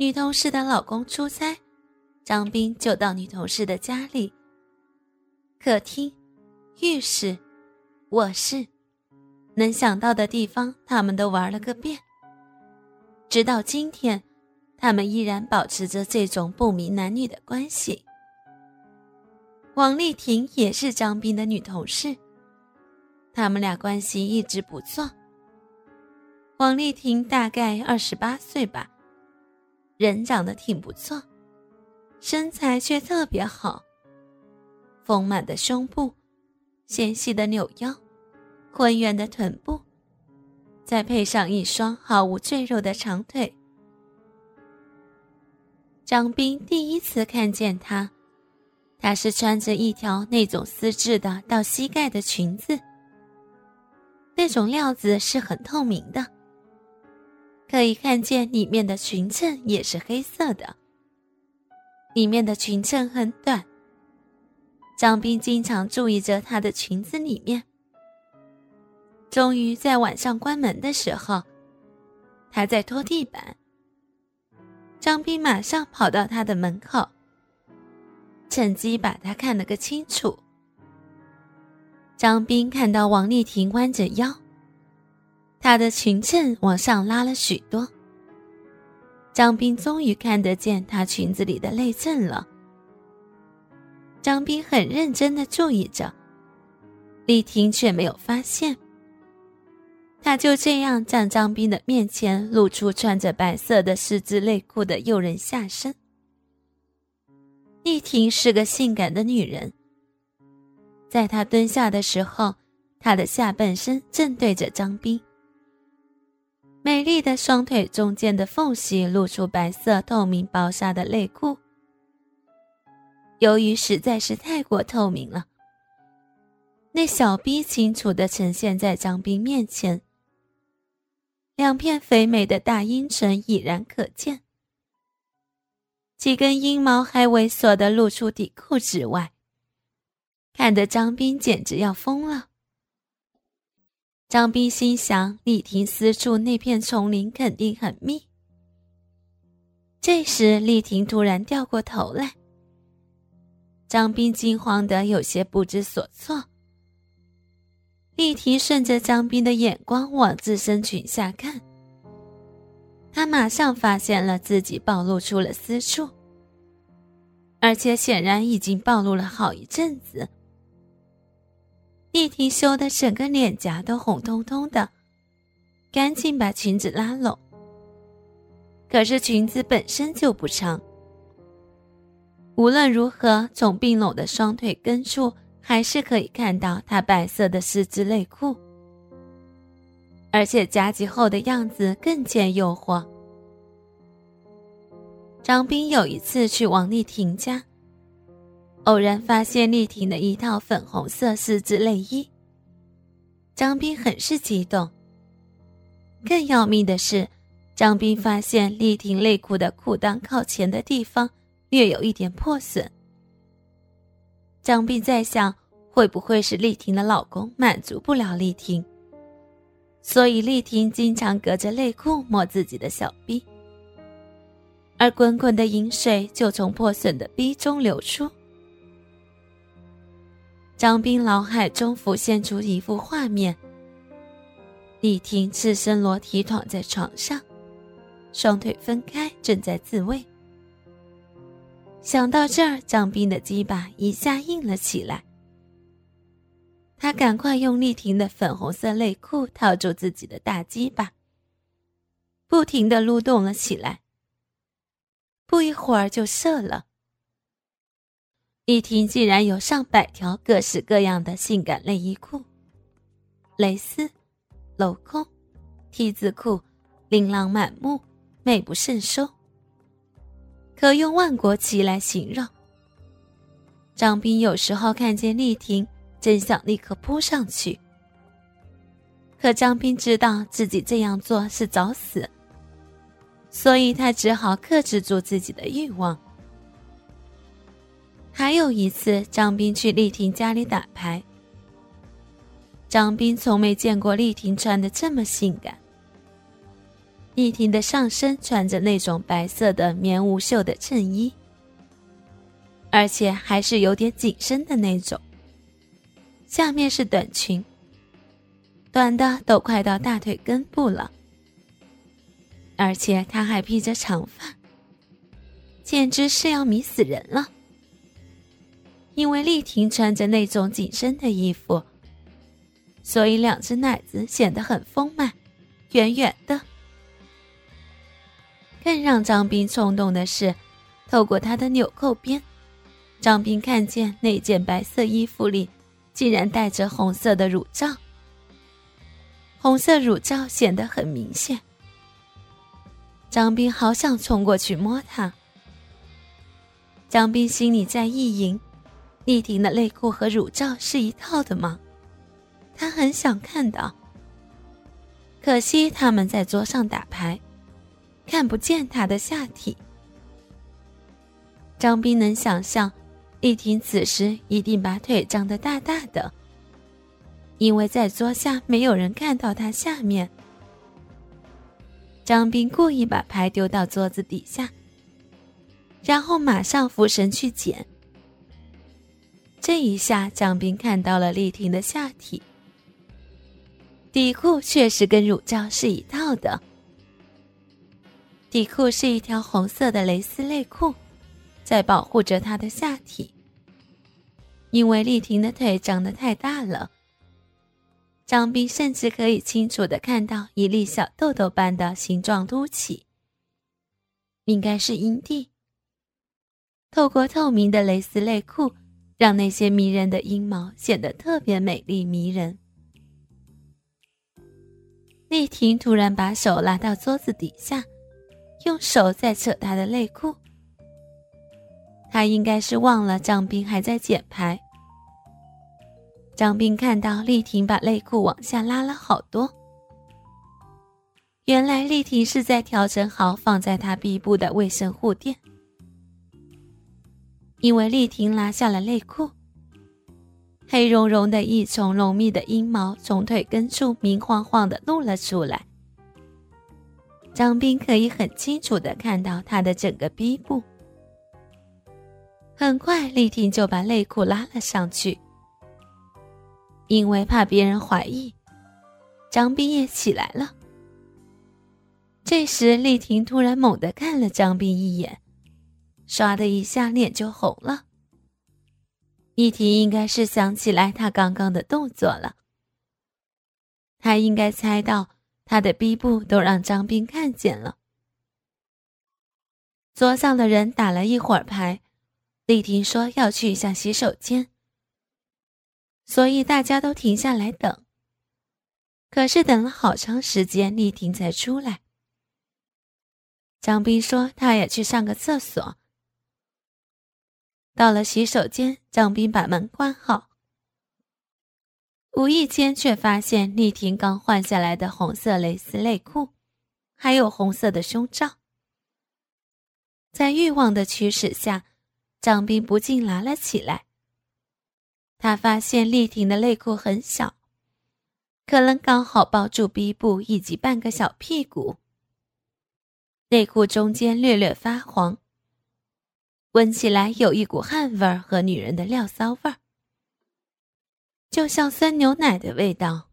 女同事的老公出差，张斌就到女同事的家里。客厅、浴室、卧室，能想到的地方他们都玩了个遍。直到今天，他们依然保持着这种不明男女的关系。王丽婷也是张斌的女同事，他们俩关系一直不错。王丽婷大概28岁吧，人长得挺不错，身材却特别好，丰满的胸部，纤细的扭腰，浑圆的臀部，再配上一双毫无赘肉的长腿。张斌第一次看见她，她是穿着一条那种丝质的到膝盖的裙子，那种料子是很透明的，可以看见里面的裙衬也是黑色的。里面的裙衬很短，张斌经常注意着她的裙子里面。终于在晚上关门的时候，她在拖地板，张斌马上跑到她的门口，趁机把她看了个清楚。张斌看到王丽婷弯着腰，她的裙衬往上拉了许多，张斌终于看得见她裙子里的内衬了。张斌很认真地注意着，丽婷却没有发现。她就这样在张斌的面前露出穿着白色的丝质内裤的诱人下身。丽婷是个性感的女人，在她蹲下的时候，她的下半身正对着张斌，美丽的双腿中间的缝隙露出白色透明薄纱的内裤。由于实在是太过透明了，那小逼清楚地呈现在张斌面前，两片肥美的大阴唇已然可见，几根阴毛还猥琐地露出底裤之外，看得张斌简直要疯了。张斌心想，丽婷私处那片丛林肯定很密。这时丽婷突然掉过头来，张斌惊慌得有些不知所措。丽婷顺着张斌的眼光往自身裙下看，她马上发现了自己暴露出了私处，而且显然已经暴露了好一阵子。丽婷羞得整个脸颊都红彤彤的，赶紧把裙子拉拢。可是裙子本身就不长，无论如何，从并拢的双腿根处还是可以看到她白色的丝质内裤，而且夹起后的样子更见诱惑。张斌有一次去王丽婷家，偶然发现丽婷的一套粉红色丝质内衣，张斌很是激动。更要命的是，张斌发现丽婷内裤的裤裆靠前的地方略有一点破损。张斌在想，会不会是丽婷的老公满足不了丽婷，所以丽婷经常隔着内裤摸自己的小逼，而滚滚的饮水就从破损的逼中流出。张斌脑海中浮现出一幅画面，丽婷赤身裸体躺在床上，双腿分开，正在自慰。想到这儿，张斌的鸡巴一下硬了起来，他赶快用丽婷的粉红色内裤套住自己的大鸡巴，不停地撸动了起来，不一会儿就射了。丽婷竟然有100条各式各样的性感内衣裤，蕾丝、镂空、T 字裤，琳琅满目，美不胜收，可用万国旗来形容。张斌有时候看见丽婷，真想立刻扑上去，可张斌知道自己这样做是找死，所以他只好克制住自己的欲望。还有一次，张斌去丽婷家里打牌。张斌从没见过丽婷穿得这么性感，丽婷的上身穿着那种白色的棉无袖的衬衣，而且还是有点紧身的那种，下面是短裙，短的都快到大腿根部了，而且她还披着长发，简直是要迷死人了。因为丽婷穿着那种紧身的衣服，所以两只奶子显得很丰满，圆圆的。更让张斌冲动的是，透过他的纽扣边，张斌看见那件白色衣服里竟然带着红色的乳罩，红色乳罩显得很明显。张斌好想冲过去摸它。张斌心里在意淫，丽婷的内裤和乳罩是一套的吗？他很想看到，可惜他们在桌上打牌，看不见他的下体。张斌能想象丽婷此时一定把腿张得大大的，因为在桌下没有人看到他下面。张斌故意把牌丢到桌子底下，然后马上俯身去捡。这一下张斌看到了丽婷的下体，底裤确实跟乳罩是一套的，底裤是一条红色的蕾丝内裤，在保护着她的下体。因为丽婷的腿长得太大了，张斌甚至可以清楚地看到一粒小豆豆般的形状凸起，应该是阴蒂。透过透明的蕾丝内裤，让那些迷人的阴毛显得特别美丽迷人。丽婷突然把手拉到桌子底下，用手在扯她的内裤。她应该是忘了张斌还在捡牌。张斌看到丽婷把内裤往下拉了好多，原来丽婷是在调整好放在她臂部的卫生护垫。因为丽婷拉下了内裤，黑茸茸的一丛浓密的阴毛从腿根处明晃晃地露了出来。张斌可以很清楚地看到她的整个逼部。很快丽婷就把内裤拉了上去，因为怕别人怀疑，张斌也起来了。这时丽婷突然猛地看了张斌一眼，唰的一下脸就红了。丽婷应该是想起来她刚刚的动作了，她应该猜到她的逼部都让张斌看见了。桌上的人打了一会儿牌，丽婷说要去一下洗手间，所以大家都停下来等。可是等了好长时间，丽婷才出来。张斌说他也去上个厕所。到了洗手间，张斌把门关好，无意间却发现丽婷刚换下来的红色蕾丝内裤，还有红色的胸罩。在欲望的驱使下，张斌不禁拿了起来。他发现丽婷的内裤很小，可能刚好包住逼部以及半个小屁股，内裤中间略略发黄，闻起来有一股汗味儿和女人的尿骚味儿，就像酸牛奶的味道。